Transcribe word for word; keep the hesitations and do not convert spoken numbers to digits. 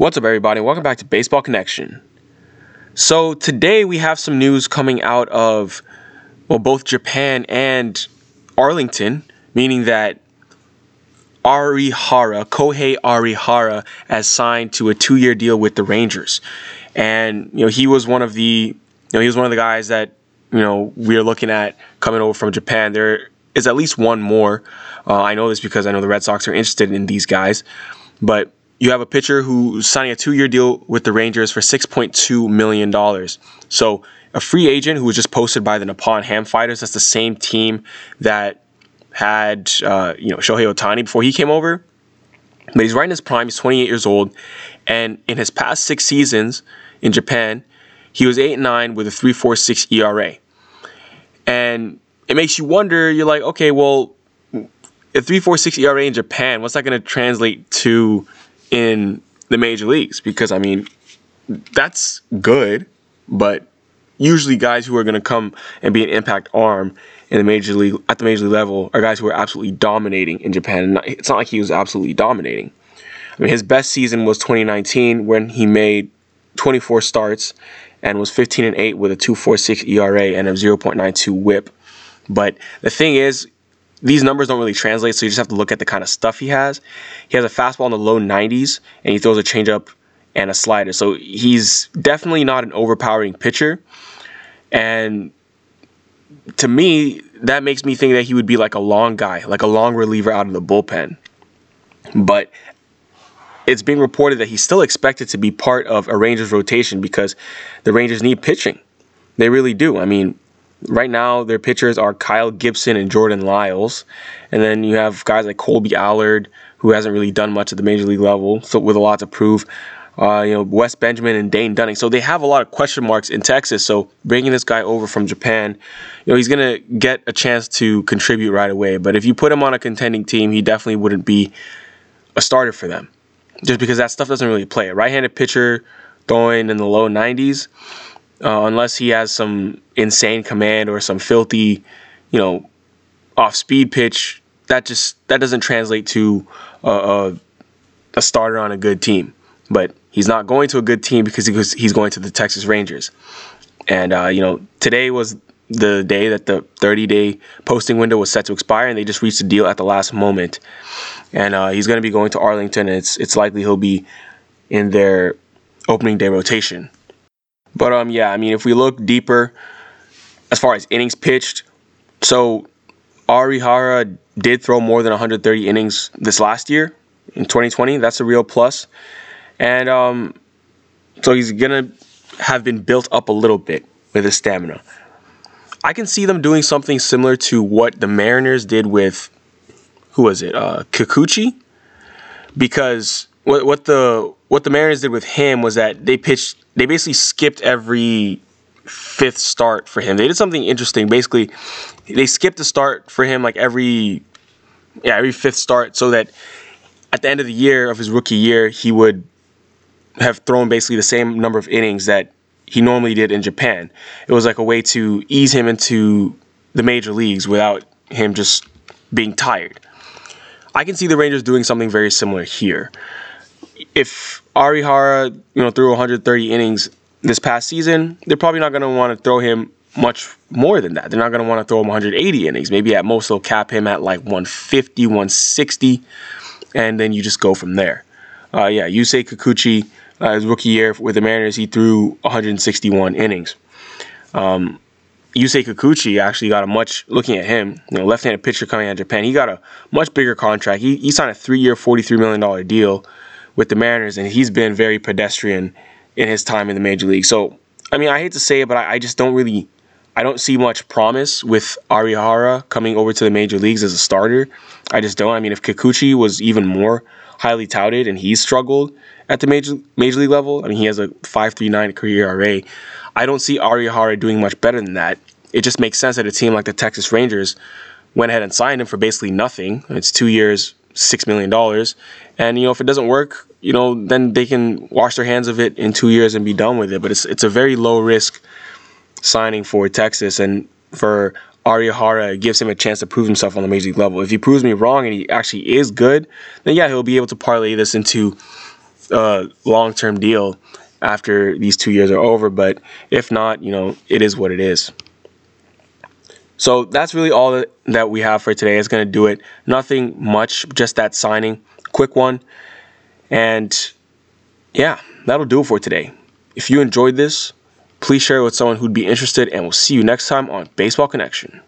What's up, everybody? Welcome back to Baseball Connection. So today we have some news coming out of, well, both Japan and Arlington, meaning that Arihara, Kohei Arihara, has signed to a two-year deal with the Rangers. And, you know, he was one of the, you know, he was one of the guys that, you know, we are looking at coming over from Japan. There is at least one more. Uh, I know this because I know the Red Sox are interested in these guys, but you have a pitcher who's signing a two-year deal with the Rangers for six point two million dollars. So a free agent who was just posted by the Nippon Ham Fighters. That's the same team that had uh, you know Shohei Otani before he came over. But he's right in his prime. He's twenty-eight years old. And in his past six seasons in Japan, he was eight and nine with a three point four six E R A. And it makes you wonder, you're like, okay, well, a three point four six E R A in Japan, what's that going to translate to in the major leagues? Because, I mean, that's good, but usually guys who are going to come and be an impact arm in the major league, at the major league level, are guys who are absolutely dominating in Japan. And it's not like he was absolutely dominating. I mean, his best season was twenty nineteen, when he made twenty-four starts and was fifteen and eight with a two point four six E R A and a zero point nine two whip. But the thing is, these numbers don't really translate, so you just have to look at the kind of stuff he has. He has a fastball in the low nineties, and he throws a changeup and a slider. So he's definitely not an overpowering pitcher. And to me, that makes me think that he would be like a long guy, like a long reliever out of the bullpen. But it's being reported that he's still expected to be part of a Rangers rotation because the Rangers need pitching. They really do. I mean, right now, their pitchers are Kyle Gibson and Jordan Lyles. And then you have guys like Colby Allard, who hasn't really done much at the major league level, so with a lot to prove. Uh, you know, Wes Benjamin and Dane Dunning. So they have a lot of question marks in Texas. So bringing this guy over from Japan, you know, he's going to get a chance to contribute right away. But if you put him on a contending team, he definitely wouldn't be a starter for them, just because that stuff doesn't really play. A right-handed pitcher throwing in the low nineties, Uh, unless he has some insane command or some filthy, you know, off-speed pitch, that just that doesn't translate to uh, a, a starter on a good team. But he's not going to a good team because he was, he's going to the Texas Rangers. And, uh, you know, today was the day that the thirty-day posting window was set to expire, and they just reached a deal at the last moment. And uh, he's going to be going to Arlington, and it's, it's likely he'll be in their opening day rotation. But, um, yeah, I mean, if we look deeper as far as innings pitched, so Arihara did throw more than one hundred thirty innings this last year in twenty twenty. That's a real plus. And um, so he's going to have been built up a little bit with his stamina. I can see them doing something similar to what the Mariners did with, who was it, uh, Kikuchi? Because what, what the... What the Mariners did with him was that they pitched, they basically skipped every fifth start for him. They did something interesting. Basically, they skipped a start for him like every, yeah, every fifth start, so that at the end of the year, of his rookie year, he would have thrown basically the same number of innings that he normally did in Japan. It was like a way to ease him into the major leagues without him just being tired. I can see the Rangers doing something very similar here. If Arihara, you know, threw one hundred thirty innings this past season, they're probably not going to want to throw him much more than that. They're not going to want to throw him one hundred eighty innings. Maybe at most they'll cap him at like one fifty, one sixty, and then you just go from there. Uh, yeah, Yusei Kikuchi, uh, his rookie year with the Mariners, he threw one hundred sixty-one innings. Um, Yusei Kikuchi actually got a much, looking at him, you know, left-handed pitcher coming out of Japan, he got a much bigger contract. He, he signed a three-year, forty-three million dollars deal with the Mariners, and he's been very pedestrian in his time in the major league. So, I mean, I hate to say it, but I, I just don't really, I don't see much promise with Arihara coming over to the major leagues as a starter. I just don't. I mean, if Kikuchi was even more highly touted and he struggled at the major major league level, I mean, he has a five point three nine career E R A. I don't see Arihara doing much better than that. It just makes sense that a team like the Texas Rangers went ahead and signed him for basically nothing. It's two years. six million dollars, and you know, if it doesn't work, you know, then they can wash their hands of it in two years and be done with it. But it's it's a very low risk signing for Texas, and for Arihara, it gives him a chance to prove himself on the major league level. If he proves me wrong and he actually is good, then yeah, he'll be able to parlay this into uh, long-term deal after these two years are over. But if not, you know, it is what it is. So that's really all that we have for today. It's going to do it. Nothing much, just that signing, quick one. And yeah, that'll do it for today. If you enjoyed this, please share it with someone who'd be interested, and we'll see you next time on Baseball Connection.